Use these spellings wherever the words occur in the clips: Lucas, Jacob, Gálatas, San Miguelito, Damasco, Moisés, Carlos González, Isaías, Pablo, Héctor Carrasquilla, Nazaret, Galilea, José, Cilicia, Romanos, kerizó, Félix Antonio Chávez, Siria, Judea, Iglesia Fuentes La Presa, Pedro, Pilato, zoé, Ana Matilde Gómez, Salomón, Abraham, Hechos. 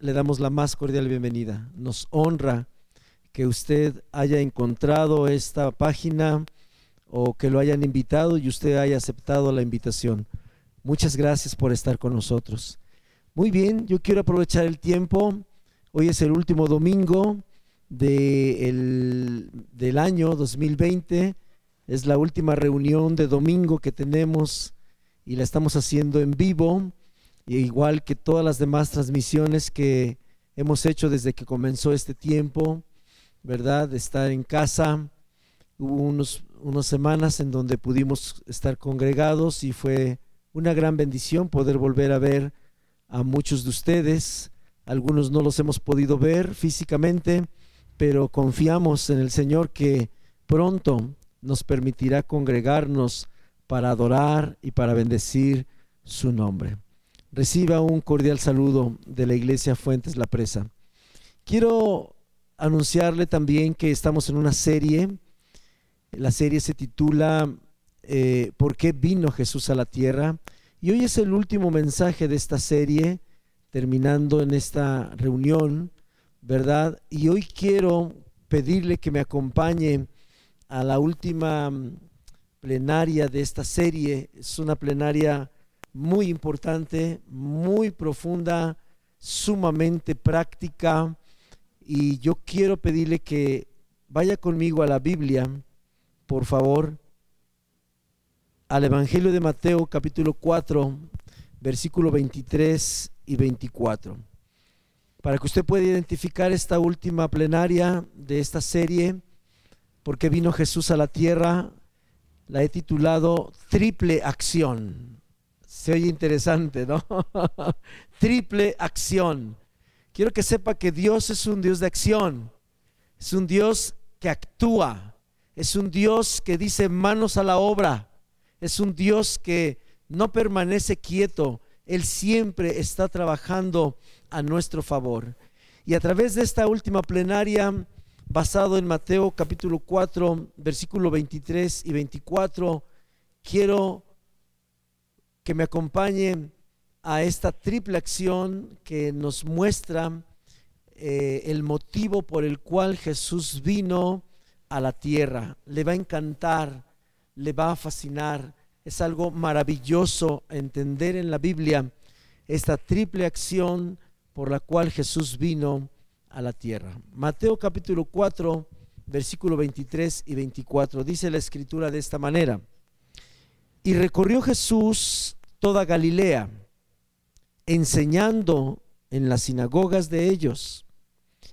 le damos la más cordial bienvenida. Nos honra que usted haya encontrado esta página o que lo hayan invitado y usted haya aceptado la invitación. Muchas gracias por estar con nosotros. Muy bien, yo quiero aprovechar el tiempo. Hoy es el último domingo del año 2020. Es la última reunión de domingo que tenemos y la estamos haciendo en vivo, igual que todas las demás transmisiones que hemos hecho desde que comenzó este tiempo, ¿verdad? Estar en casa. Hubo unas semanas en donde pudimos estar congregados y fue una gran bendición poder volver a ver a muchos de ustedes. Algunos no los hemos podido ver físicamente, pero confiamos en el Señor que pronto nos permitirá congregarnos para adorar y para bendecir su nombre. Reciba un cordial saludo de la Iglesia Fuentes La Presa. Quiero anunciarle también que estamos en una serie. La serie se titula ¿Por qué vino Jesús a la tierra? Y hoy es el último mensaje de esta serie, terminando en esta reunión, ¿verdad? Y hoy quiero pedirle que me acompañe a la última plenaria de esta serie. Es una plenaria muy importante, muy profunda, sumamente práctica, y yo quiero pedirle que vaya conmigo a la Biblia, por favor, al Evangelio de Mateo, capítulo 4, versículo 23 y 24, para que usted pueda identificar esta última plenaria de esta serie, porque vino Jesús a la tierra. La he titulado Triple Acción. Se oye interesante, ¿no? Triple acción. Quiero que sepa que Dios es un Dios de acción. Es un Dios que actúa. Es un Dios que dice manos a la obra. Es un Dios que no permanece quieto. Él siempre está trabajando a nuestro favor. Y a través de esta última plenaria, basado en Mateo capítulo 4, versículo 23 y 24, quiero que me acompañe a esta triple acción que nos muestra el motivo por el cual Jesús vino a la tierra. Le va a encantar, le va a fascinar. Es algo maravilloso entender en la Biblia esta triple acción por la cual Jesús vino a la tierra. Mateo capítulo 4, versículo 23 y 24, dice la escritura de esta manera: y recorrió Jesús toda Galilea, enseñando en las sinagogas de ellos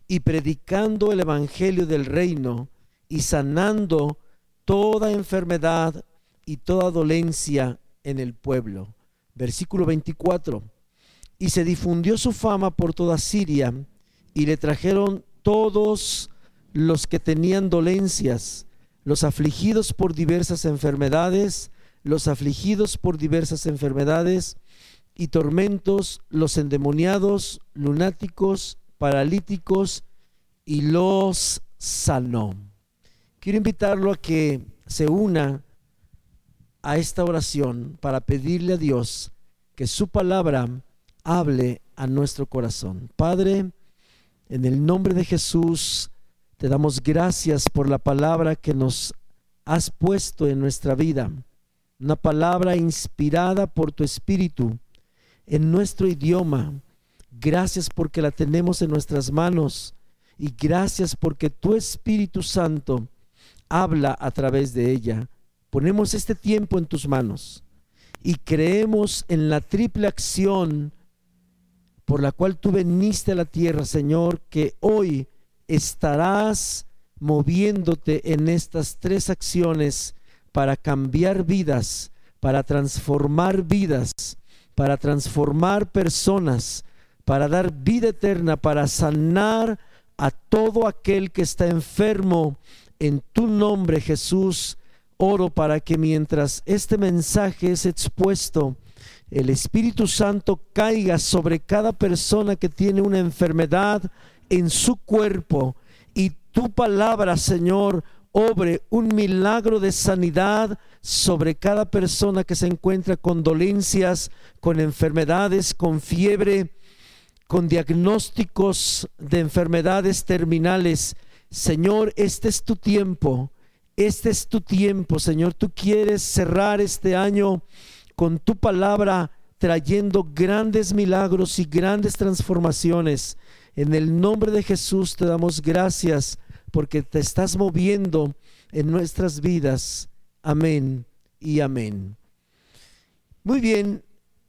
y predicando el evangelio del reino y sanando toda enfermedad y toda dolencia en el pueblo. Versículo 24: y se difundió su fama por toda Siria, y le trajeron todos los que tenían dolencias, los afligidos por diversas enfermedades y tormentos, los endemoniados, lunáticos, paralíticos, y los sanó. Quiero invitarlo a que se una a esta oración para pedirle a Dios que su palabra hable a nuestro corazón. Padre, en el nombre de Jesús, te damos gracias por la palabra que nos has puesto en nuestra vida. Una palabra inspirada por tu Espíritu en nuestro idioma. Gracias porque la tenemos en nuestras manos y gracias porque tu Espíritu Santo habla a través de ella. Ponemos este tiempo en tus manos y creemos en la triple acción por la cual tú veniste a la tierra, Señor, que hoy estarás moviéndote en estas tres acciones para cambiar vidas, para transformar personas, para dar vida eterna, para sanar a todo aquel que está enfermo. En tu nombre, Jesús, oro para que mientras este mensaje es expuesto, el Espíritu Santo caiga sobre cada persona que tiene una enfermedad en su cuerpo y tu palabra, Señor, obre un milagro de sanidad sobre cada persona que se encuentra con dolencias, con enfermedades, con fiebre, con diagnósticos de enfermedades terminales. Señor, este es tu tiempo. Este es tu tiempo, Señor. Tú quieres cerrar este año con tu palabra, trayendo grandes milagros y grandes transformaciones. En el nombre de Jesús te damos gracias porque te estás moviendo en nuestras vidas. Amén y amén. Muy bien,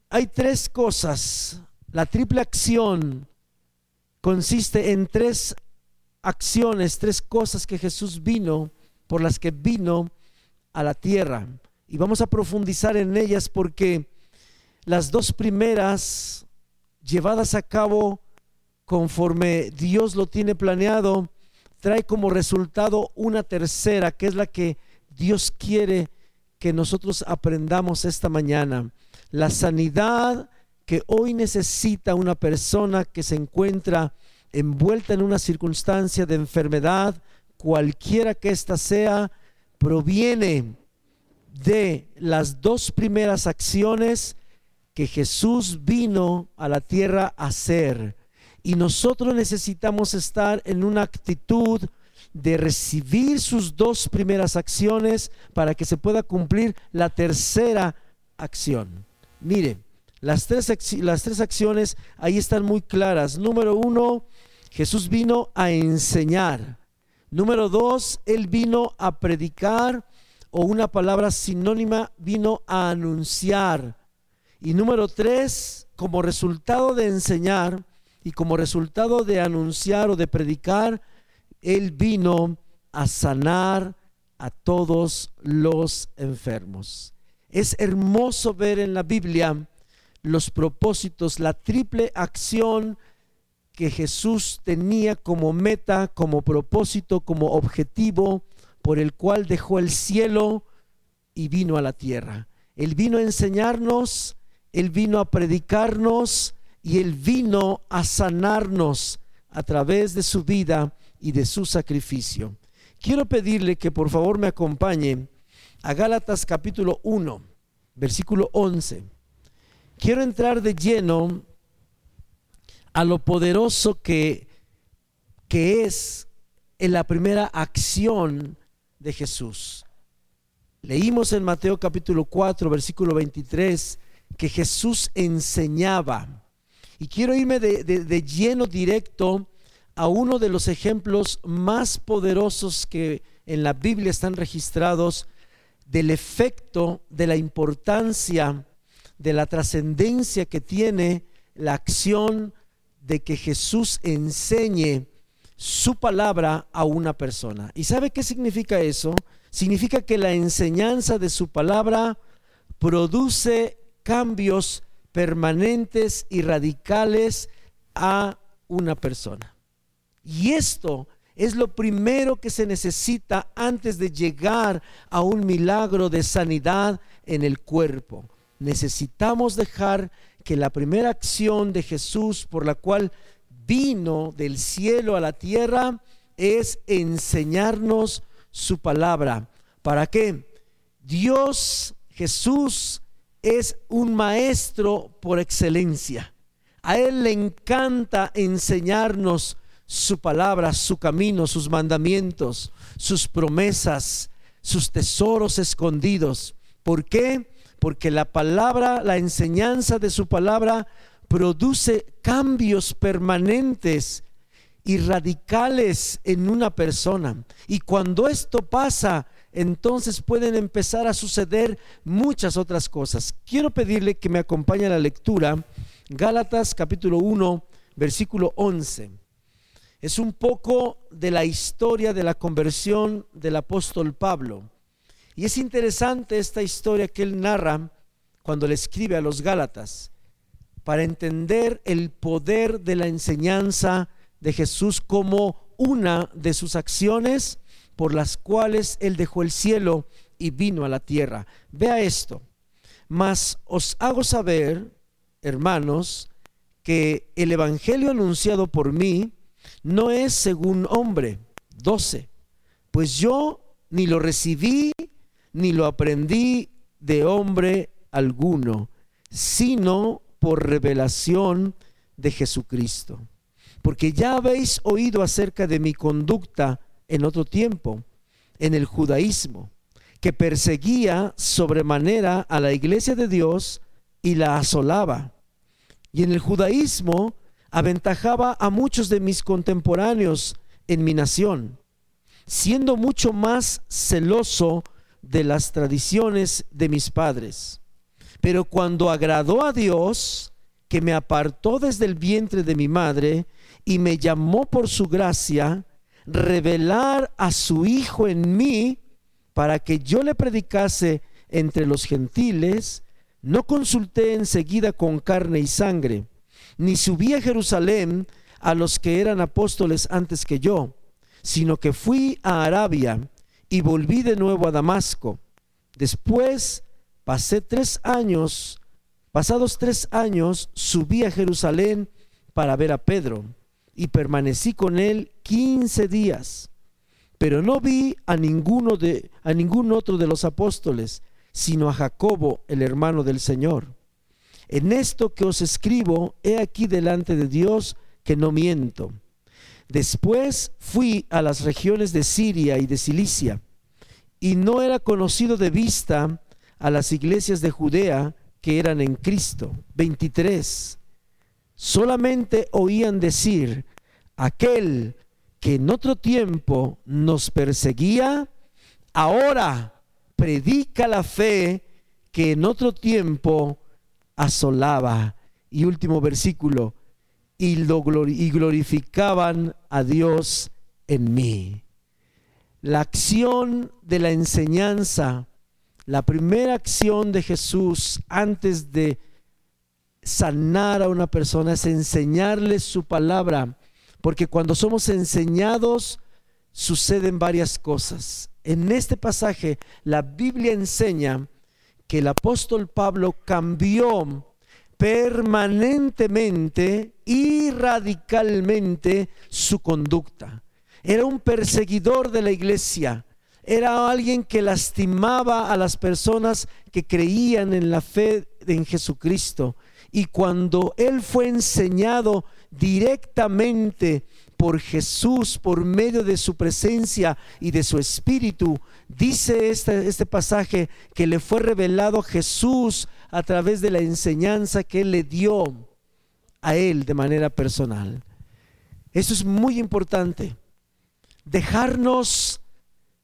hay tres cosas. La triple acción consiste en tres acciones, tres cosas que Jesús vino, por las que vino a la tierra. Y vamos a profundizar en ellas porque las dos primeras, llevadas a cabo conforme Dios lo tiene planeado, trae como resultado una tercera, que es la que Dios quiere que nosotros aprendamos esta mañana. La sanidad que hoy necesita una persona que se encuentra envuelta en una circunstancia de enfermedad, cualquiera que ésta sea, proviene de las dos primeras acciones que Jesús vino a la tierra a hacer. Y nosotros necesitamos estar en una actitud de recibir sus dos primeras acciones para que se pueda cumplir la tercera acción. Mire, las tres acciones ahí están muy claras. Número uno, Jesús vino a enseñar. Número dos, Él vino a predicar, o una palabra sinónima, vino a anunciar. Y número tres, como resultado de enseñar y como resultado de anunciar o de predicar, Él vino a sanar a todos los enfermos. Es hermoso ver en la Biblia los propósitos, la triple acción que Jesús tenía como meta, como propósito, como objetivo, por el cual dejó el cielo y vino a la tierra. Él vino a enseñarnos, Él vino a predicarnos y Él vino a sanarnos a través de su vida y de su sacrificio. Quiero pedirle que por favor me acompañe a Gálatas capítulo 1, versículo 11. Quiero entrar de lleno a lo poderoso que es en la primera acción de Jesús. Leímos en Mateo capítulo 4, versículo 23, que Jesús enseñaba. Y quiero irme de lleno directo a uno de los ejemplos más poderosos que en la Biblia están registrados del efecto, de la importancia, de la trascendencia que tiene la acción de que Jesús enseñe su palabra a una persona. ¿Y sabe qué significa eso? Significa que la enseñanza de su palabra produce cambios permanentes y radicales a una persona. Y esto es lo primero que se necesita antes de llegar a un milagro de sanidad en el cuerpo. Necesitamos dejar que la primera acción de Jesús, por la cual vino del cielo a la tierra, es enseñarnos su palabra. ¿Para qué? Dios, Jesús, es un maestro por excelencia. A Él le encanta enseñarnos su palabra, su camino, sus mandamientos, sus promesas, sus tesoros escondidos. ¿Por qué? Porque la palabra, la enseñanza de su palabra produce cambios permanentes y radicales en una persona. Y cuando esto pasa, entonces pueden empezar a suceder muchas otras cosas. Quiero pedirle que me acompañe a la lectura. Gálatas capítulo 1, versículo 11. Es un poco de la historia de la conversión del apóstol Pablo. Y es interesante esta historia que él narra cuando le escribe a los Gálatas, para entender el poder de la enseñanza de Jesús como una de sus acciones por las cuales él dejó el cielo y vino a la tierra. Vea esto: mas os hago saber, hermanos, que el evangelio anunciado por mí no es según hombre. 12. Pues yo ni lo recibí ni lo aprendí de hombre alguno, sino por revelación de Jesucristo, porque ya habéis oído acerca de mi conducta en otro tiempo, en el judaísmo, que perseguía sobremanera a la iglesia de Dios y la asolaba. Y en el judaísmo aventajaba a muchos de mis contemporáneos en mi nación, siendo mucho más celoso de las tradiciones de mis padres. Pero cuando agradó a Dios, que me apartó desde el vientre de mi madre y me llamó por su gracia, revelar a su Hijo en mí para que yo le predicase entre los gentiles, no consulté enseguida con carne y sangre, ni subí a Jerusalén a los que eran apóstoles antes que yo, sino que fui a Arabia y volví de nuevo a Damasco. Después pasados 3 años, subí a Jerusalén para ver a Pedro, y permanecí con él 15 días, pero no vi a ningún otro de los apóstoles, sino a Jacobo, el hermano del Señor. En esto que os escribo, he aquí delante de Dios que no miento. Después fui a las regiones de Siria y de Cilicia, y no era conocido de vista a las iglesias de Judea que eran en Cristo. 23. Solamente oían decir: aquel que en otro tiempo nos perseguía, ahora predica la fe que en otro tiempo asolaba. Y último versículo: y glorificaban a Dios en mí. La acción de la enseñanza, la primera acción de Jesús antes de sanar a una persona es enseñarles su palabra, porque cuando somos enseñados suceden varias cosas. En este pasaje la Biblia enseña que el apóstol Pablo cambió permanentemente y radicalmente su conducta. Era un perseguidor de la iglesia, era alguien que lastimaba a las personas que creían en la fe en Jesucristo. Y cuando él fue enseñado directamente por Jesús, por medio de su presencia y de su espíritu, dice este pasaje que le fue revelado Jesús a través de la enseñanza que él le dio a él de manera personal. Eso es muy importante, dejarnos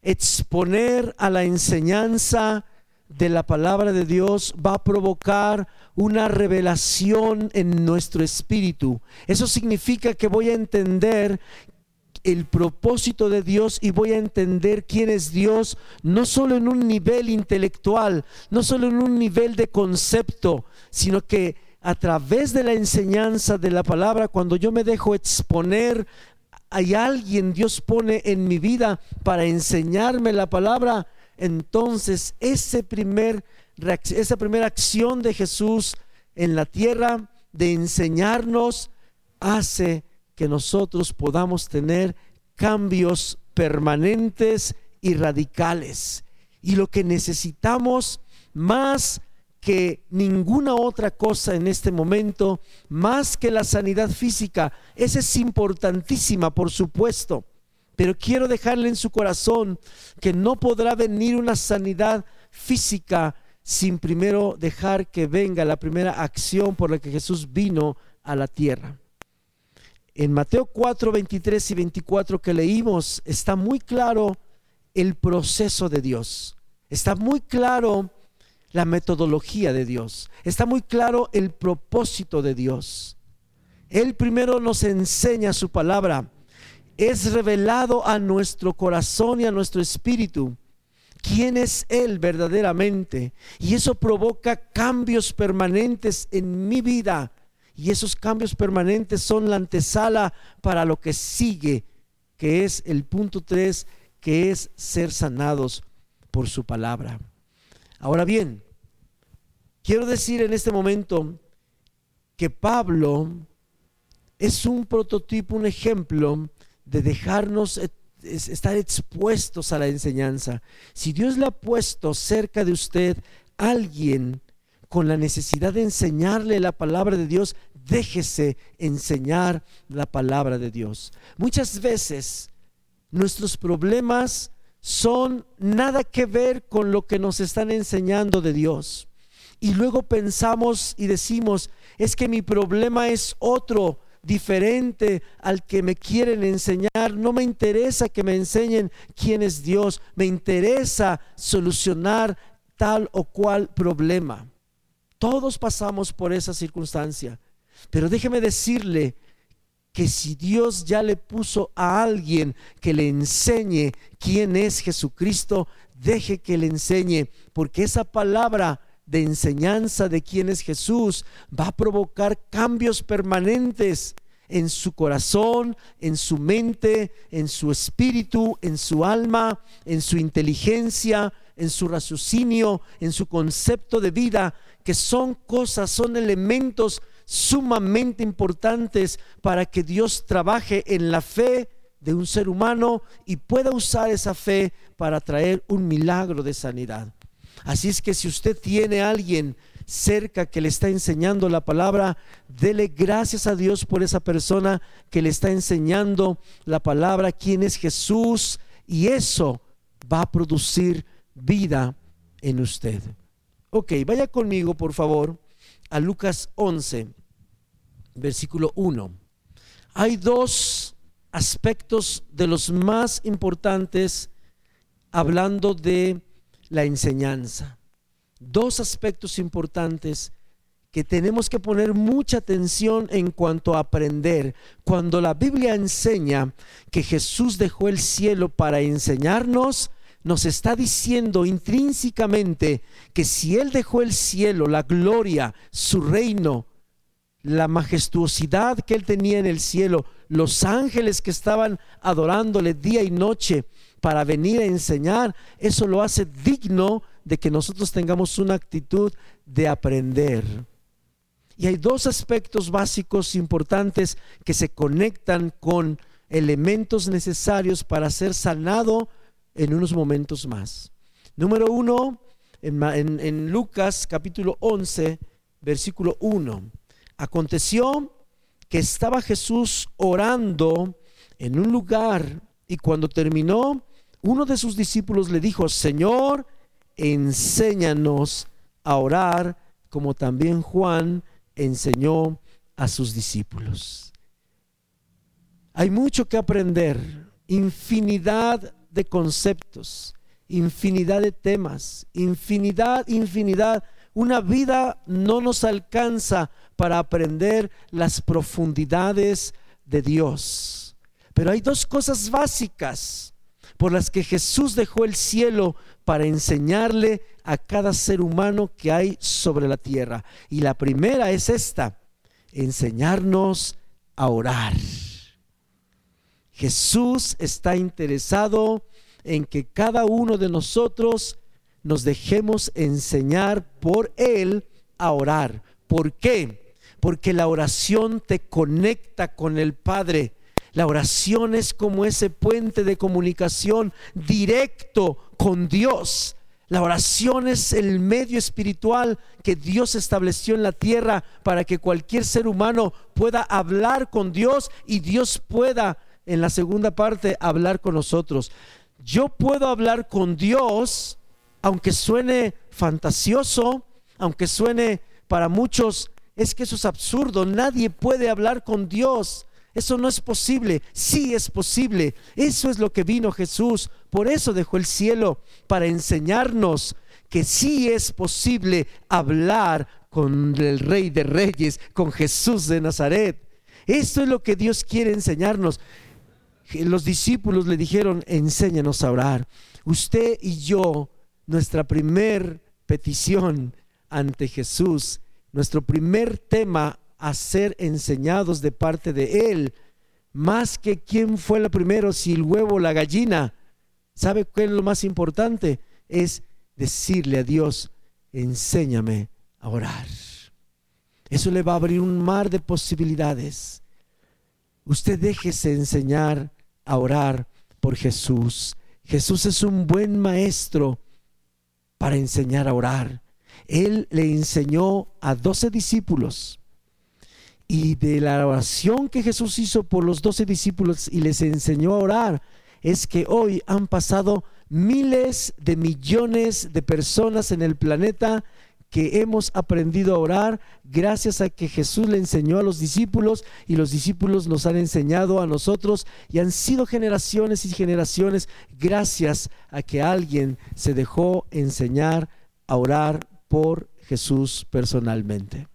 exponer a la enseñanza de la palabra de Dios. Va a provocar una revelación en nuestro espíritu. Eso significa que voy a entender el propósito de Dios y voy a entender quién es Dios, no solo en un nivel intelectual, no solo en un nivel de concepto, sino que a través de la enseñanza de la palabra, cuando yo me dejo exponer, hay alguien, Dios pone en mi vida para enseñarme la palabra. Entonces esa primera acción de Jesús en la tierra de enseñarnos hace que nosotros podamos tener cambios permanentes y radicales. Y lo que necesitamos más que ninguna otra cosa en este momento, más que la sanidad física, esa es importantísima, por supuesto, pero quiero dejarle en su corazón que no podrá venir una sanidad física sin primero dejar que venga la primera acción por la que Jesús vino a la tierra. En Mateo 4, 23 y 24 que leímos, está muy claro el proceso de Dios, está muy claro la metodología de Dios, está muy claro el propósito de Dios. Él primero nos enseña su palabra, es revelado a nuestro corazón y a nuestro espíritu quién es Él verdaderamente, y eso provoca cambios permanentes en mi vida, y esos cambios permanentes son la antesala para lo que sigue, que es el punto 3, que es ser sanados por su palabra. Ahora bien, quiero decir en este momento que Pablo es un prototipo, un ejemplo de dejarnos estar expuestos a la enseñanza. Si Dios le ha puesto cerca de usted alguien con la necesidad de enseñarle la palabra de Dios, déjese enseñar la palabra de Dios. Muchas veces nuestros problemas son nada que ver con lo que nos están enseñando de Dios. Y luego pensamos y decimos, es que mi problema es otro, diferente al que me quieren enseñar. No me interesa que me enseñen quién es Dios, me interesa solucionar tal o cual problema. Todos pasamos por esa circunstancia, pero déjeme decirle que si Dios ya le puso a alguien que le enseñe quién es Jesucristo, deje que le enseñe, porque esa palabra de enseñanza de quién es Jesús va a provocar cambios permanentes en su corazón, en su mente, en su espíritu, en su alma, en su inteligencia, en su raciocinio, en su concepto de vida, que son cosas, son elementos sumamente importantes para que Dios trabaje en la fe de un ser humano y pueda usar esa fe para traer un milagro de sanidad. Así es que si usted tiene a alguien cerca que le está enseñando la palabra, dele gracias a Dios por esa persona que le está enseñando la palabra, quién es Jesús, y eso va a producir vida en usted. Ok, vaya conmigo por favor a Lucas 11, versículo 1. Hay dos aspectos de los más importantes hablando de la enseñanza. Dos aspectos importantes que tenemos que poner mucha atención en cuanto a aprender. Cuando la Biblia enseña que Jesús dejó el cielo para enseñarnos, nos está diciendo intrínsecamente que si Él dejó el cielo, la gloria, su reino, la majestuosidad que Él tenía en el cielo, los ángeles que estaban adorándole día y noche para venir a enseñar, eso lo hace digno de que nosotros tengamos una actitud de aprender. Y hay dos aspectos básicos importantes que se conectan con elementos necesarios para ser sanado en unos momentos más. Número uno, en Lucas capítulo 11, versículo 1. Aconteció que estaba Jesús orando en un lugar, y cuando terminó, uno de sus discípulos le dijo: Señor, enséñanos a orar, como también Juan enseñó a sus discípulos. Hay mucho que aprender, infinidad de conceptos, infinidad de temas, infinidad. Una vida no nos alcanza para aprender las profundidades de Dios. Pero hay dos cosas básicas por las que Jesús dejó el cielo para enseñarle a cada ser humano que hay sobre la tierra. Y la primera es esta: enseñarnos a orar. Jesús está interesado en que cada uno de nosotros nos dejemos enseñar por Él a orar. ¿Por qué? Porque la oración te conecta con el Padre. La oración es como ese puente de comunicación directo con Dios. La oración es el medio espiritual que Dios estableció en la tierra para que cualquier ser humano pueda hablar con Dios y Dios pueda, en la segunda parte, hablar con nosotros. Yo puedo hablar con Dios, aunque suene fantasioso, aunque suene para muchos, es que eso es absurdo, nadie puede hablar con Dios, eso no es posible. Sí es posible, eso es lo que vino Jesús, por eso dejó el cielo, para enseñarnos que sí es posible hablar con el Rey de Reyes, con Jesús de Nazaret. Esto es lo que Dios quiere enseñarnos. Los discípulos le dijeron: enséñanos a orar. Usted y yo, nuestra primer petición ante Jesús, nuestro primer tema a ser enseñados de parte de Él, más que quién fue la primero, si el huevo o la gallina, ¿sabe qué es lo más importante? Es decirle a Dios: enséñame a orar. Eso le va a abrir un mar de posibilidades. Usted déjese enseñar a orar por Jesús. Jesús es un buen maestro para enseñar a orar. Él le enseñó a 12 discípulos, y de la oración que Jesús hizo por los 12 discípulos y les enseñó a orar, es que hoy han pasado miles de millones de personas en el planeta que hemos aprendido a orar gracias a que Jesús le enseñó a los discípulos, y los discípulos nos han enseñado a nosotros, y han sido generaciones y generaciones gracias a que alguien se dejó enseñar a orar por Jesús personalmente.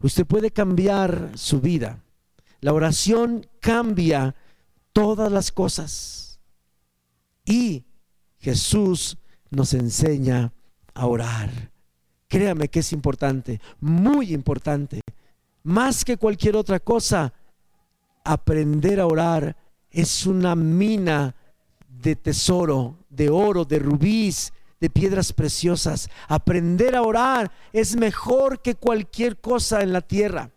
Usted puede cambiar su vida. La oración cambia todas las cosas, y Jesús nos enseña a orar. Créame que es importante, muy importante, más que cualquier otra cosa. Aprender a orar es una mina de tesoro, de oro, de rubíes, de piedras preciosas. Aprender a orar es mejor que cualquier cosa en la tierra.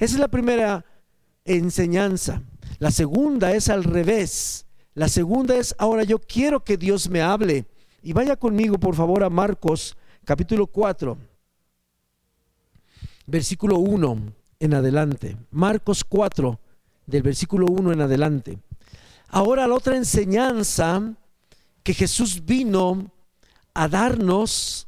Esa es la primera enseñanza. La segunda es al revés. La segunda es: ahora yo quiero que Dios me hable. Y vaya conmigo, por favor, a Marcos capítulo 4, versículo 1 en adelante. Marcos 4, del versículo 1 en adelante. Ahora, la otra enseñanza que Jesús vino a darnos,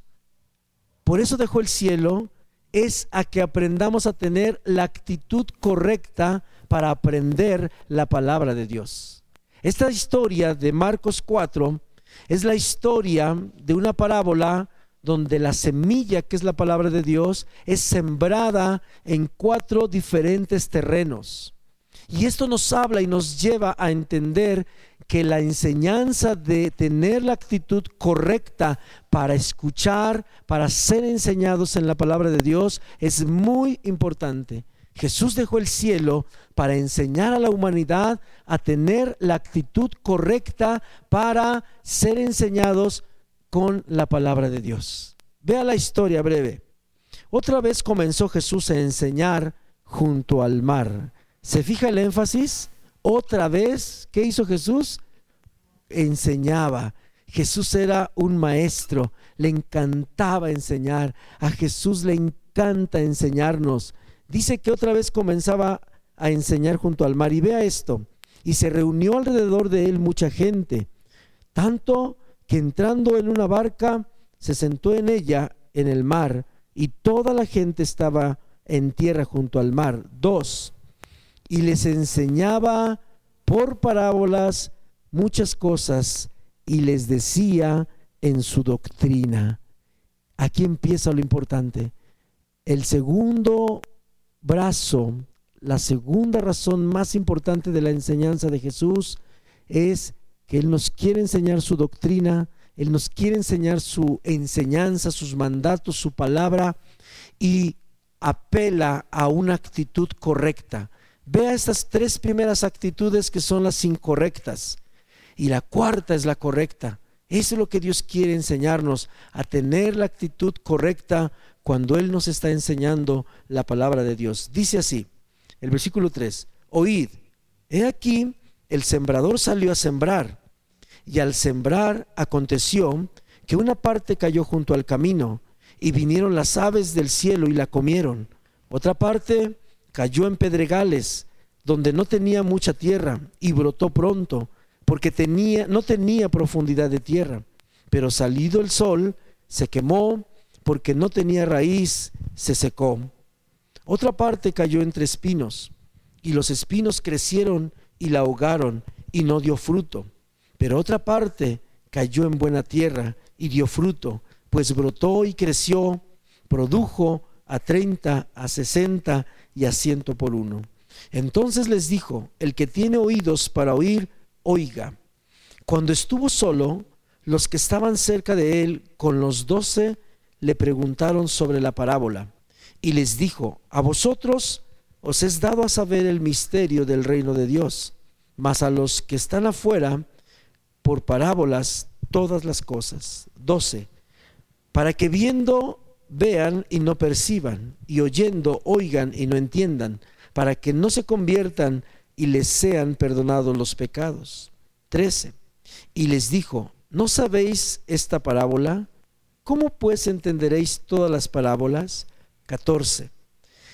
por eso dejó el cielo, es a que aprendamos a tener la actitud correcta para aprender la palabra de Dios. Esta historia de Marcos 4 es la historia de una parábola donde la semilla, que es la palabra de Dios, es sembrada en 4 diferentes terrenos. Y esto nos habla y nos lleva a entender que la enseñanza de tener la actitud correcta para escuchar, para ser enseñados en la palabra de Dios, es muy importante. Jesús dejó el cielo para enseñar a la humanidad a tener la actitud correcta para ser enseñados con la palabra de Dios. Vea la historia breve. Otra vez comenzó Jesús a enseñar junto al mar. ¿Se fija el énfasis? Otra vez, ¿qué hizo Jesús? Enseñaba. Jesús era un maestro, le encantaba enseñar. A Jesús le encanta enseñarnos. Dice que otra vez comenzaba a enseñar junto al mar. Y vea esto: y se reunió alrededor de él mucha gente, tanto que entrando en una barca se sentó en ella en el mar, y toda la gente estaba en tierra junto al mar. 2. Y les enseñaba por parábolas muchas cosas, y les decía en su doctrina. Aquí empieza lo importante. El segundo brazo, la segunda razón más importante de la enseñanza de Jesús, es que Él nos quiere enseñar su doctrina, Él nos quiere enseñar su enseñanza, sus mandatos, su palabra, y apela a una actitud correcta. Vea estas 3 primeras actitudes, que son las incorrectas, y la cuarta es la correcta. Eso es lo que Dios quiere enseñarnos, a tener la actitud correcta cuando Él nos está enseñando la palabra de Dios. Dice así, el versículo 3: oíd, he aquí, el sembrador salió a sembrar, y al sembrar aconteció que una parte cayó junto al camino, y vinieron las aves del cielo y la comieron. Otra parte cayó en pedregales, donde no tenía mucha tierra, y brotó pronto, porque no tenía profundidad de tierra. Pero salido el sol, se quemó, porque no tenía raíz, se secó. Otra parte cayó entre espinos, y los espinos crecieron y la ahogaron, y no dio fruto. Pero otra parte cayó en buena tierra, y dio fruto, pues brotó y creció, produjo a 30, a 60 y a 100 por uno. Entonces les dijo: el que tiene oídos para oír, oiga. Cuando estuvo solo, los que estaban cerca de él con los 12 le preguntaron sobre la parábola, y les dijo: a vosotros os es dado a saber el misterio del reino de Dios, mas a los que están afuera, por parábolas todas las cosas. 12. Para que viendo vean y no perciban, y oyendo oigan y no entiendan, para que no se conviertan y les sean perdonados los pecados. 13. Y les dijo: ¿no sabéis esta parábola? ¿Cómo pues entenderéis todas las parábolas? 14.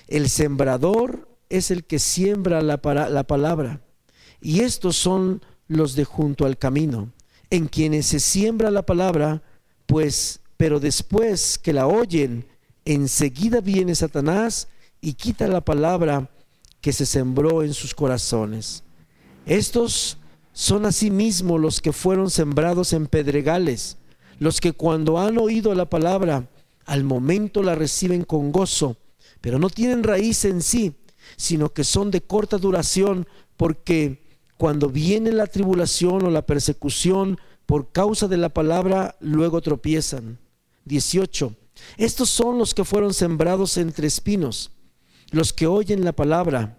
El sembrador es el que siembra la palabra, y estos son los de junto al camino, en quienes se siembra la palabra, pues, pero después que la oyen, enseguida viene Satanás y quita la palabra que se sembró en sus corazones. Estos son asimismo los que fueron sembrados en pedregales, los que cuando han oído la palabra, al momento la reciben con gozo, pero no tienen raíz en sí, sino que son de corta duración, porque cuando viene la tribulación o la persecución por causa de la palabra, luego tropiezan. 18. Estos son los que fueron sembrados entre espinos, los que oyen la palabra,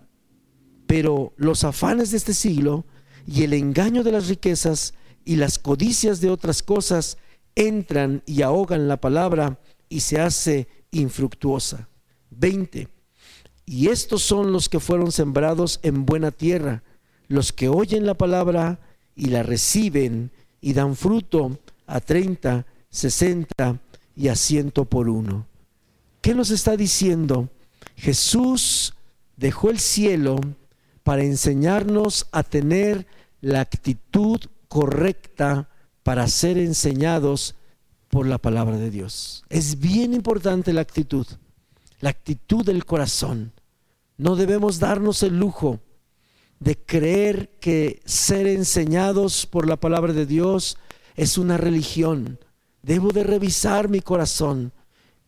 pero los afanes de este siglo y el engaño de las riquezas y las codicias de otras cosas entran y ahogan la palabra y se hace infructuosa. 20. Y estos son los que fueron sembrados en buena tierra, los que oyen la palabra y la reciben y dan fruto a 30, 60 y a 100 por uno. ¿Qué nos está diciendo? Jesús dejó el cielo para enseñarnos a tener la actitud correcta para ser enseñados por la palabra de Dios. Es bien importante la actitud del corazón. No debemos darnos el lujo de creer que ser enseñados por la palabra de Dios es una religión. Debo de revisar mi corazón.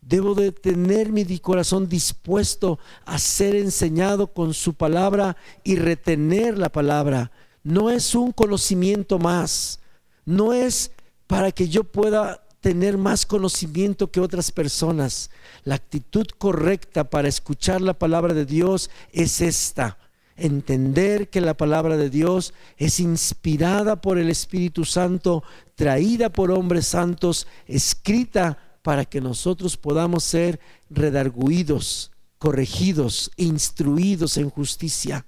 Debo de tener mi corazón dispuesto a ser enseñado con su palabra y retener la palabra. No es un conocimiento más. No es para que yo pueda tener más conocimiento que otras personas. La actitud correcta para escuchar la palabra de Dios es esta: entender que la palabra de Dios es inspirada por el Espíritu Santo, traída por hombres santos, escrita para que nosotros podamos ser redarguidos, corregidos, instruidos en justicia.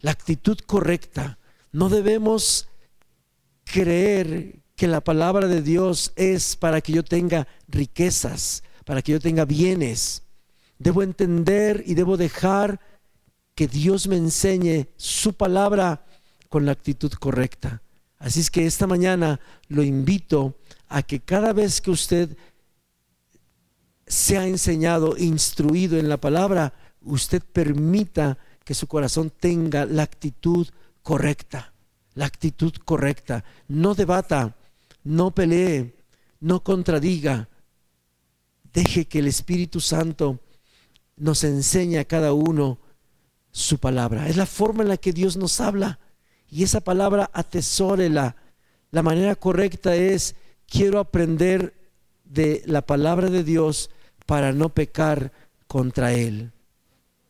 La actitud correcta. No debemos creer que la palabra de Dios es para que yo tenga riquezas, para que yo tenga bienes. Debo entender y debo dejar que Dios me enseñe su palabra con la actitud correcta. Así es que esta mañana lo invito a que cada vez que usted sea enseñado, instruido en la palabra, usted permita que su corazón tenga la actitud correcta. La actitud correcta. No debata, no pelee, no contradiga. Deje que el Espíritu Santo nos enseñe a cada uno su palabra. Es la forma en la que Dios nos habla, y esa palabra atesórela. La manera correcta es: quiero aprender de la palabra de Dios para no pecar contra Él.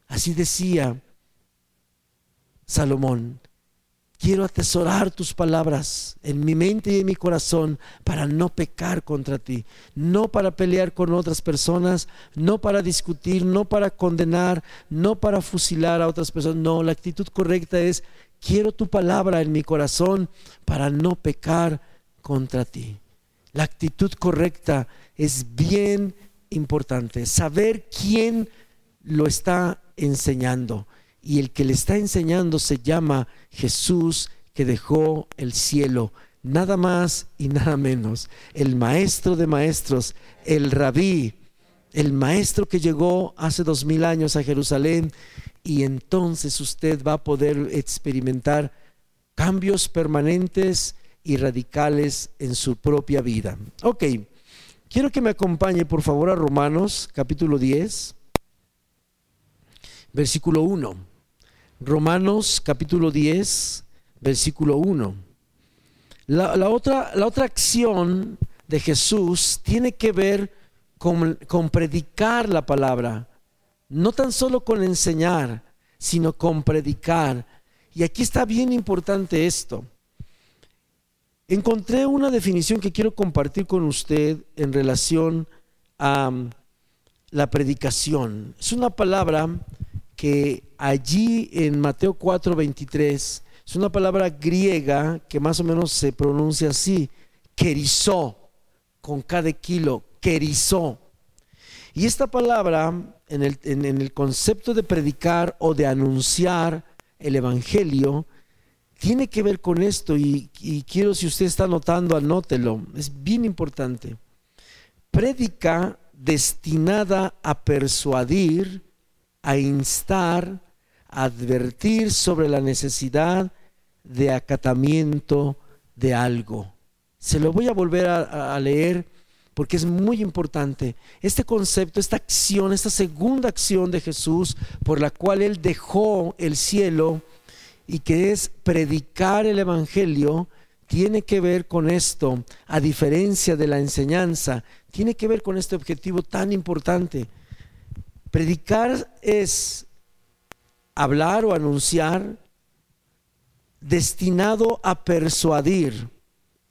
Así decía Salomón: quiero atesorar tus palabras en mi mente y en mi corazón para no pecar contra ti, no para pelear con otras personas, no para discutir, no para condenar, no para fusilar a otras personas. No, la actitud correcta es: quiero tu palabra en mi corazón para no pecar contra ti. La actitud correcta es bien importante. Saber quién lo está enseñando. Y el que le está enseñando se llama Jesús, que dejó el cielo, nada más y nada menos. El maestro de maestros, el rabí, el maestro que llegó hace 2000 años a Jerusalén. Y entonces usted va a poder experimentar cambios permanentes y radicales en su propia vida. Ok, quiero que me acompañe por favor a Romanos capítulo 10, versículo 1. Romanos capítulo 10, versículo 1. La otra acción de Jesús tiene que ver con predicar la palabra. No tan solo con enseñar, sino con predicar. Y aquí está bien importante esto. Encontré una definición que quiero compartir con usted en relación a la predicación. Es una palabra que allí en Mateo 4:23 es una palabra griega que más o menos se pronuncia así: kerizó, con K de kilo, evangelizó. Y esta palabra en el concepto de predicar o de anunciar el evangelio tiene que ver con esto, y quiero, si usted está anotando, anótelo, es bien importante. Prédica destinada a persuadir, a instar, a advertir sobre la necesidad de acatamiento de algo. Se lo voy a volver a leer porque es muy importante. Este concepto, esta acción, esta segunda acción de Jesús por la cual Él dejó el cielo y que es predicar el evangelio, tiene que ver con esto, a diferencia de la enseñanza, tiene que ver con este objetivo tan importante. Predicar es hablar o anunciar destinado a persuadir,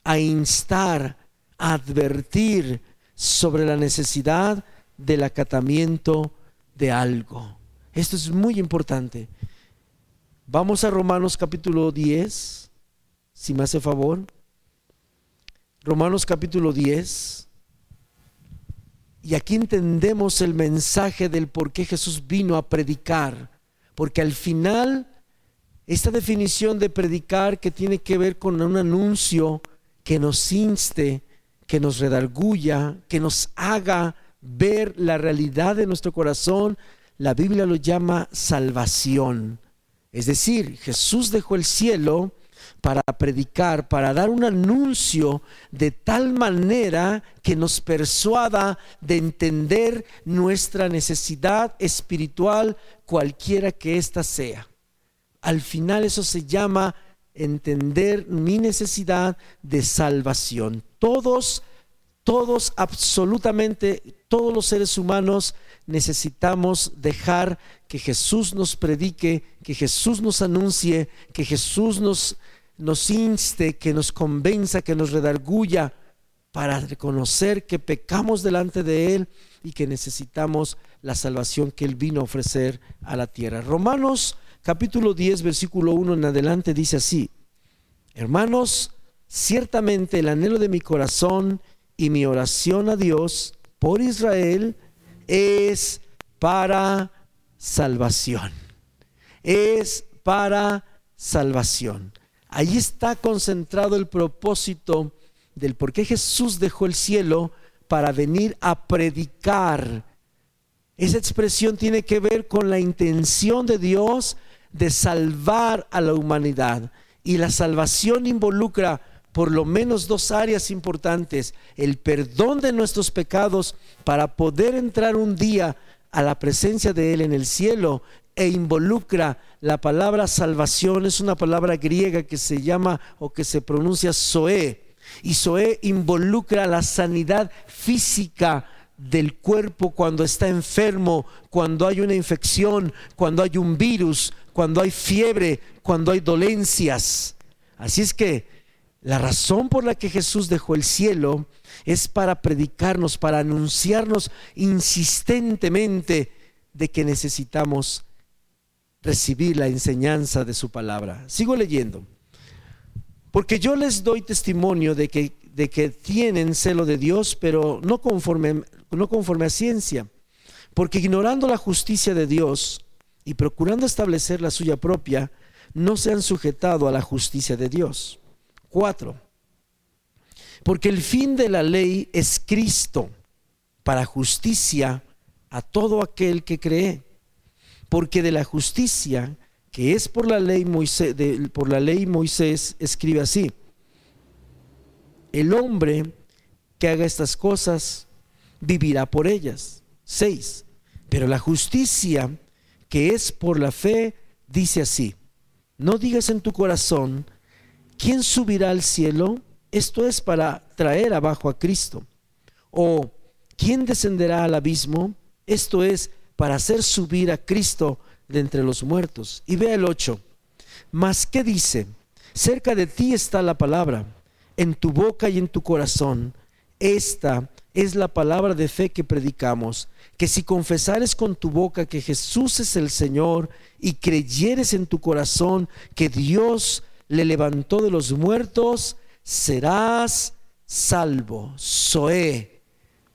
a instar, a advertir sobre la necesidad del acatamiento de algo. Esto es muy importante. Vamos a Romanos capítulo 10. Si me hace favor, Romanos capítulo 10, y aquí entendemos el mensaje del por qué Jesús vino a predicar, porque al final esta definición de predicar que tiene que ver con un anuncio que nos inste, que nos redarguya, que nos haga ver la realidad de nuestro corazón, la Biblia lo llama salvación. Es decir, Jesús dejó el cielo para predicar, para dar un anuncio de tal manera que nos persuada de entender nuestra necesidad espiritual, cualquiera que ésta sea. Al final eso se llama entender mi necesidad de salvación. Todos, absolutamente todos los seres humanos necesitamos dejar que Jesús nos predique, que Jesús nos anuncie, que Jesús nos inste, que nos convenza, que nos redarguya, para reconocer que pecamos delante de Él y que necesitamos la salvación que Él vino a ofrecer a la tierra. Romanos capítulo 10 versículo 1 en adelante dice así: hermanos, ciertamente el anhelo de mi corazón y mi oración a Dios por Israel es para salvación, es para salvación. Ahí está concentrado el propósito del por qué Jesús dejó el cielo para venir a predicar. Esa expresión tiene que ver con la intención de Dios de salvar a la humanidad, y la salvación involucra por lo menos dos áreas importantes: el perdón de nuestros pecados para poder entrar un día a la presencia de Él en el cielo, e involucra la palabra salvación, es una palabra griega que se llama o que se pronuncia zoé, y zoé involucra la sanidad física del cuerpo cuando está enfermo, cuando hay una infección, cuando hay un virus, cuando hay fiebre, cuando hay dolencias. Así es que la razón por la que Jesús dejó el cielo es para predicarnos, para anunciarnos insistentemente de que necesitamos recibir la enseñanza de su palabra. Sigo leyendo. Porque yo les doy testimonio de que tienen celo de Dios, pero no conforme a ciencia, porque ignorando la justicia de Dios y procurando establecer la suya propia, no se han sujetado a la justicia de Dios. 4. Porque el fin de la ley es Cristo, para justicia a todo aquel que cree. Porque de la justicia que es por la ley Moisés escribe así: el hombre que haga estas cosas vivirá por ellas. 6. Pero la justicia que es por la fe dice así: no digas en tu corazón, ¿quién subirá al cielo? Esto es para traer abajo a Cristo. O ¿quién descenderá al abismo? Esto es para hacer subir a Cristo de entre los muertos. Y vea el 8. Mas ¿qué dice? Cerca de ti está la palabra, en tu boca y en tu corazón. Esta es la palabra de fe que predicamos, que si confesares con tu boca que Jesús es el Señor y creyeres en tu corazón que Dios le levantó de los muertos, serás salvo. Zoé,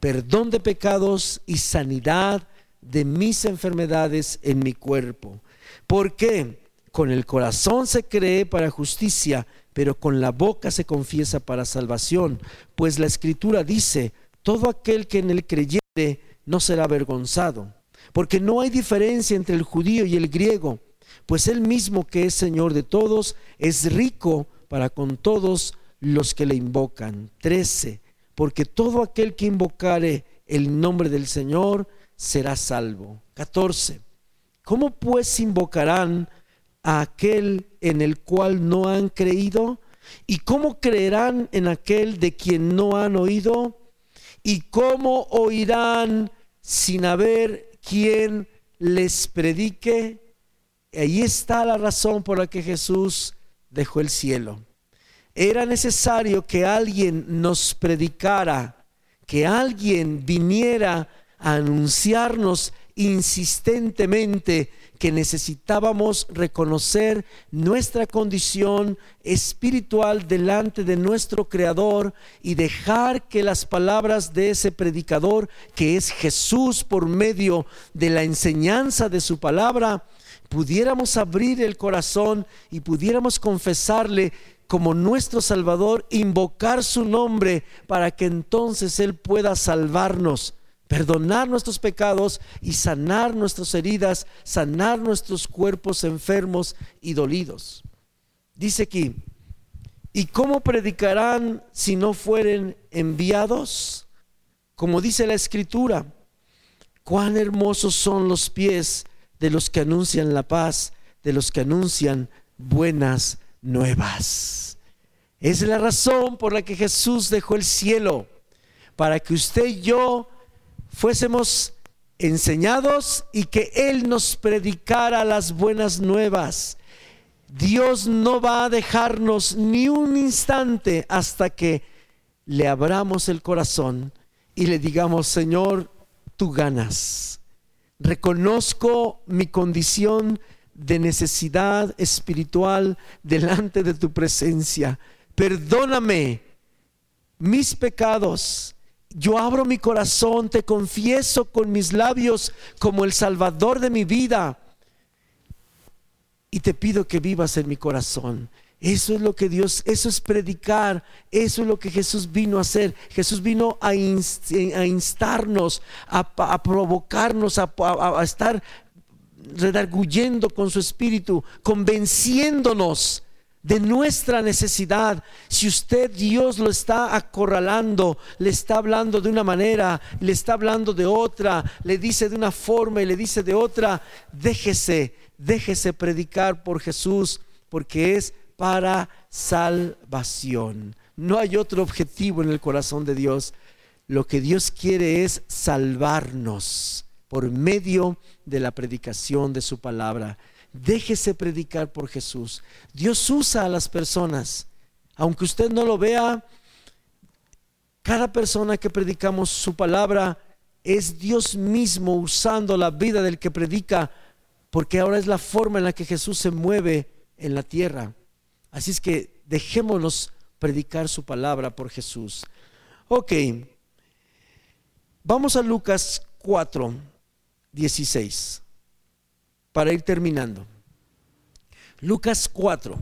perdón de pecados y sanidad de mis enfermedades en mi cuerpo. Porque con el corazón se cree para justicia, pero con la boca se confiesa para salvación. Pues la Escritura dice: todo aquel que en él creyere no será avergonzado. Porque no hay diferencia entre el judío y el griego, pues él mismo, que es Señor de todos, es rico para con todos los que le invocan. 13. Porque todo aquel que invocare el nombre del Señor será salvo. 14. ¿Cómo pues invocarán a aquel en el cual no han creído? ¿Y cómo creerán en aquel de quien no han oído? ¿Y cómo oirán sin haber quien les predique? Ahí está la razón por la que Jesús dejó el cielo. Era necesario que alguien nos predicara, que alguien viniera a anunciarnos insistentemente que necesitábamos reconocer nuestra condición espiritual delante de nuestro Creador y dejar que las palabras de ese predicador, que es Jesús, por medio de la enseñanza de su palabra, pudiéramos abrir el corazón y pudiéramos confesarle como nuestro Salvador, invocar su nombre para que entonces Él pueda salvarnos, perdonar nuestros pecados y sanar nuestras heridas, sanar nuestros cuerpos enfermos y dolidos. Dice aquí: ¿y cómo predicarán si no fueren enviados? Como dice la Escritura: cuán hermosos son los pies de los que anuncian la paz, de los que anuncian buenas nuevas. Es la razón por la que Jesús dejó el cielo, para que usted y yo fuésemos enseñados y que Él nos predicara las buenas nuevas. Dios no va a dejarnos ni un instante hasta que le abramos el corazón y le digamos: Señor, tú ganas. Reconozco mi condición de necesidad espiritual delante de tu presencia. Perdóname mis pecados. Yo abro mi corazón, te confieso con mis labios como el Salvador de mi vida y te pido que vivas en mi corazón. Eso es lo que Dios, eso es predicar, eso es lo que Jesús vino a hacer. Jesús vino a instarnos, a provocarnos, a estar redarguyendo con su espíritu, convenciéndonos de nuestra necesidad. Si usted, Dios lo está acorralando, le está hablando de una manera, le está hablando de otra, le dice de una forma y le dice de otra, déjese predicar por Jesús, porque es para salvación. No hay otro objetivo en el corazón de Dios. Lo que Dios quiere es salvarnos por medio de la predicación de su palabra. Déjese predicar por Jesús. Dios usa a las personas. Aunque usted no lo vea, cada persona que predicamos su palabra es Dios mismo usando la vida del que predica, porque ahora es la forma en la que Jesús se mueve en la tierra. Así es que dejémonos predicar su palabra por Jesús. Ok, vamos a Lucas 4:16. Para ir terminando, Lucas 4.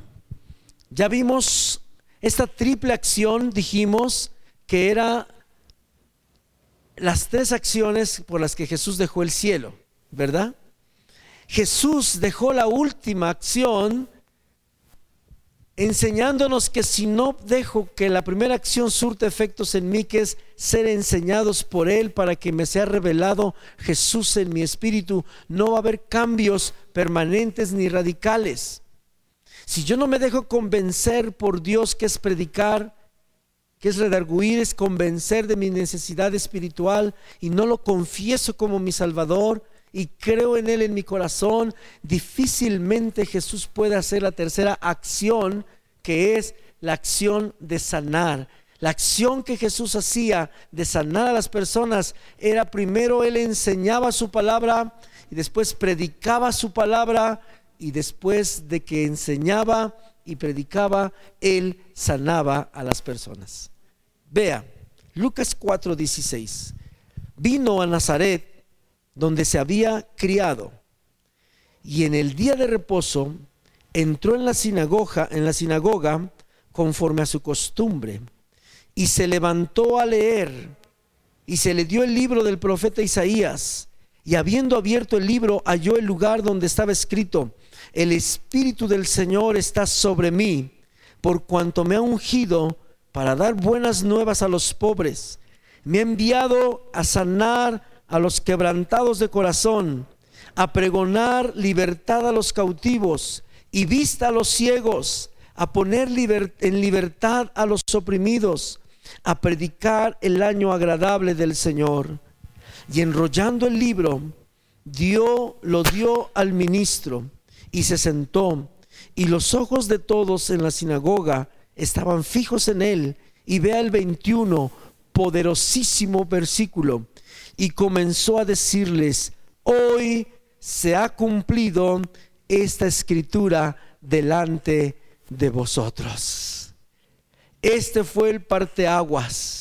Ya vimos esta triple acción, dijimos que era las tres acciones por las que Jesús dejó el cielo, ¿verdad? Jesús dejó la última acción enseñándonos que si no dejo que la primera acción surta efectos en mí, que es ser enseñados por Él para que me sea revelado Jesús en mi espíritu, no va a haber cambios permanentes ni radicales. Si yo no me dejo convencer por Dios, que es predicar, que es redarguir, es convencer de mi necesidad espiritual, y no lo confieso como mi Salvador y creo en Él en mi corazón, difícilmente Jesús puede hacer la tercera acción, que es la acción de sanar. La acción que Jesús hacía de sanar a las personas era: primero Él enseñaba su palabra, y después predicaba su palabra, y después de que enseñaba y predicaba, Él sanaba a las personas. Vea, Lucas 4:16. vino a Nazaret, donde se había criado, y en el día de reposo entró en la sinagoga conforme a su costumbre, y se levantó a leer, y se le dio el libro del profeta Isaías. Y habiendo abierto el libro, halló el lugar donde estaba escrito: el Espíritu del Señor está sobre mí, por cuanto me ha ungido para dar buenas nuevas a los pobres, me ha enviado a sanar a los quebrantados de corazón, a pregonar libertad a los cautivos y vista a los ciegos, a poner en libertad a los oprimidos, a predicar el año agradable del Señor. Y enrollando el libro, lo dio al ministro, y se sentó, y los ojos de todos en la sinagoga estaban fijos en él. Y vea el 21, poderosísimo versículo: y comenzó a decirles: hoy se ha cumplido esta escritura delante de vosotros. Este fue el parteaguas.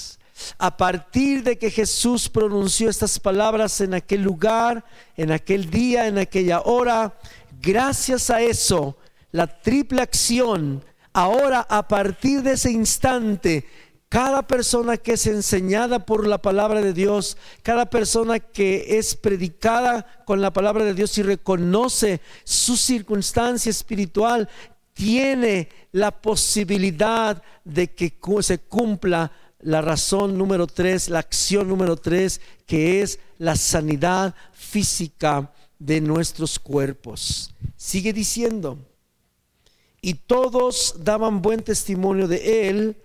A partir de que Jesús pronunció estas palabras en aquel lugar, en aquel día, en aquella hora, gracias a eso, la triple acción, ahora a partir de ese instante, cada persona que es enseñada por la palabra de Dios, cada persona que es predicada con la palabra de Dios y reconoce su circunstancia espiritual, tiene la posibilidad de que se cumpla la razón número 3, la acción número 3, que es la sanidad física de nuestros cuerpos. Sigue diciendo: y todos daban buen testimonio de él,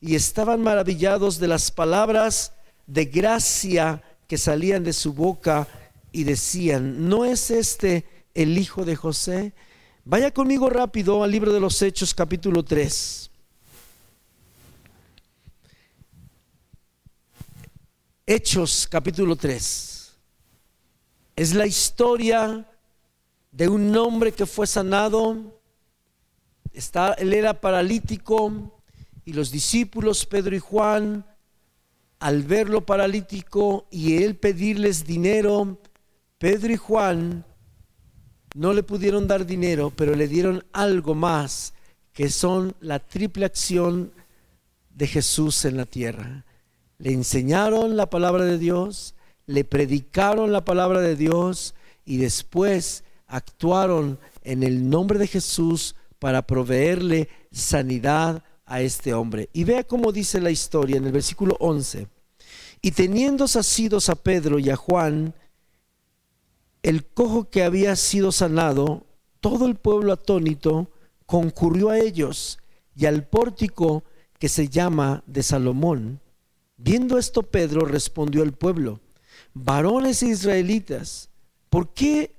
y estaban maravillados de las palabras de gracia que salían de su boca, y decían: ¿no es este el hijo de José? Vaya conmigo rápido al libro de los Hechos, capítulo 3. Hechos capítulo 3 es la historia de un hombre que fue sanado. Él era paralítico, y los discípulos Pedro y Juan, al verlo paralítico y él pedirles dinero, Pedro y Juan no le pudieron dar dinero, pero le dieron algo más, que son la triple acción de Jesús en la tierra. Le enseñaron la palabra de Dios, le predicaron la palabra de Dios, y después actuaron en el nombre de Jesús para proveerle sanidad a este hombre. Y vea cómo dice la historia en el versículo 11. Y teniendo asidos a Pedro y a Juan, el cojo que había sido sanado, todo el pueblo atónito concurrió a ellos y al pórtico que se llama de Salomón. Viendo esto, Pedro respondió al pueblo: varones israelitas, ¿por qué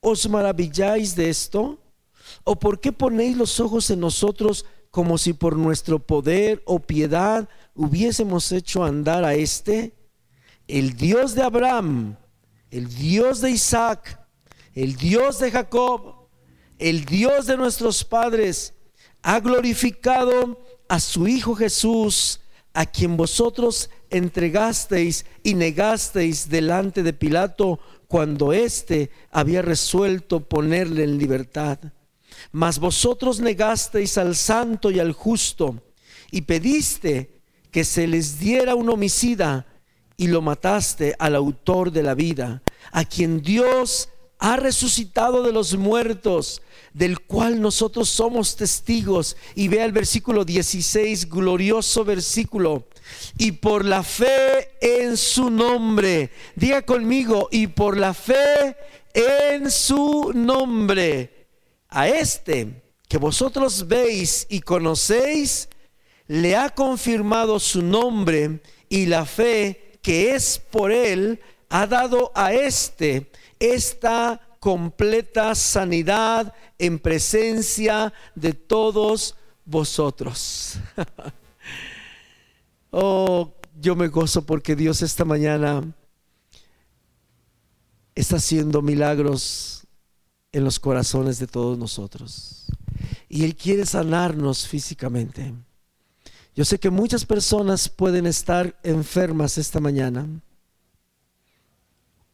os maravilláis de esto? ¿O por qué ponéis los ojos en nosotros como si por nuestro poder o piedad hubiésemos hecho andar a este? El Dios de Abraham, el Dios de Isaac, el Dios de Jacob, el Dios de nuestros padres, ha glorificado a su Hijo Jesús, a quien vosotros entregasteis y negasteis delante de Pilato, cuando éste había resuelto ponerle en libertad. Mas vosotros negasteis al santo y al justo, y pediste que se les diera un homicida, y lo mataste al autor de la vida, a quien Dios ha resucitado de los muertos, del cual nosotros somos testigos. Y vea el versículo 16, glorioso versículo: y por la fe en su nombre. Diga conmigo: y por la fe en su nombre, a este que vosotros veis y conocéis, le ha confirmado su nombre, y la fe que es por él ha dado a este esta completa sanidad en presencia de todos vosotros. Oh, yo me gozo porque Dios esta mañana está haciendo milagros en los corazones de todos nosotros, y Él quiere sanarnos físicamente. Yo sé que muchas personas pueden estar enfermas esta mañana,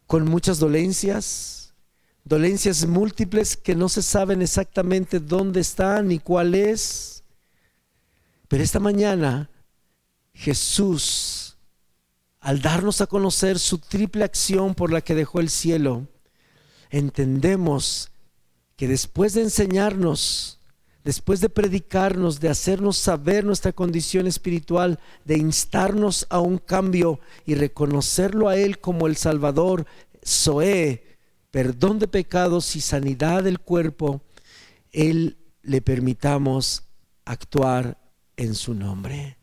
con muchas dolencias, dolencias múltiples que no se saben exactamente dónde está ni cuál es. Pero esta mañana Jesús, al darnos a conocer su triple acción por la que dejó el cielo, entendemos que después de enseñarnos, después de predicarnos, de hacernos saber nuestra condición espiritual, de instarnos a un cambio y reconocerlo a Él como el Salvador, Zoé, perdón de pecados y sanidad del cuerpo, Él le permitamos actuar en su nombre.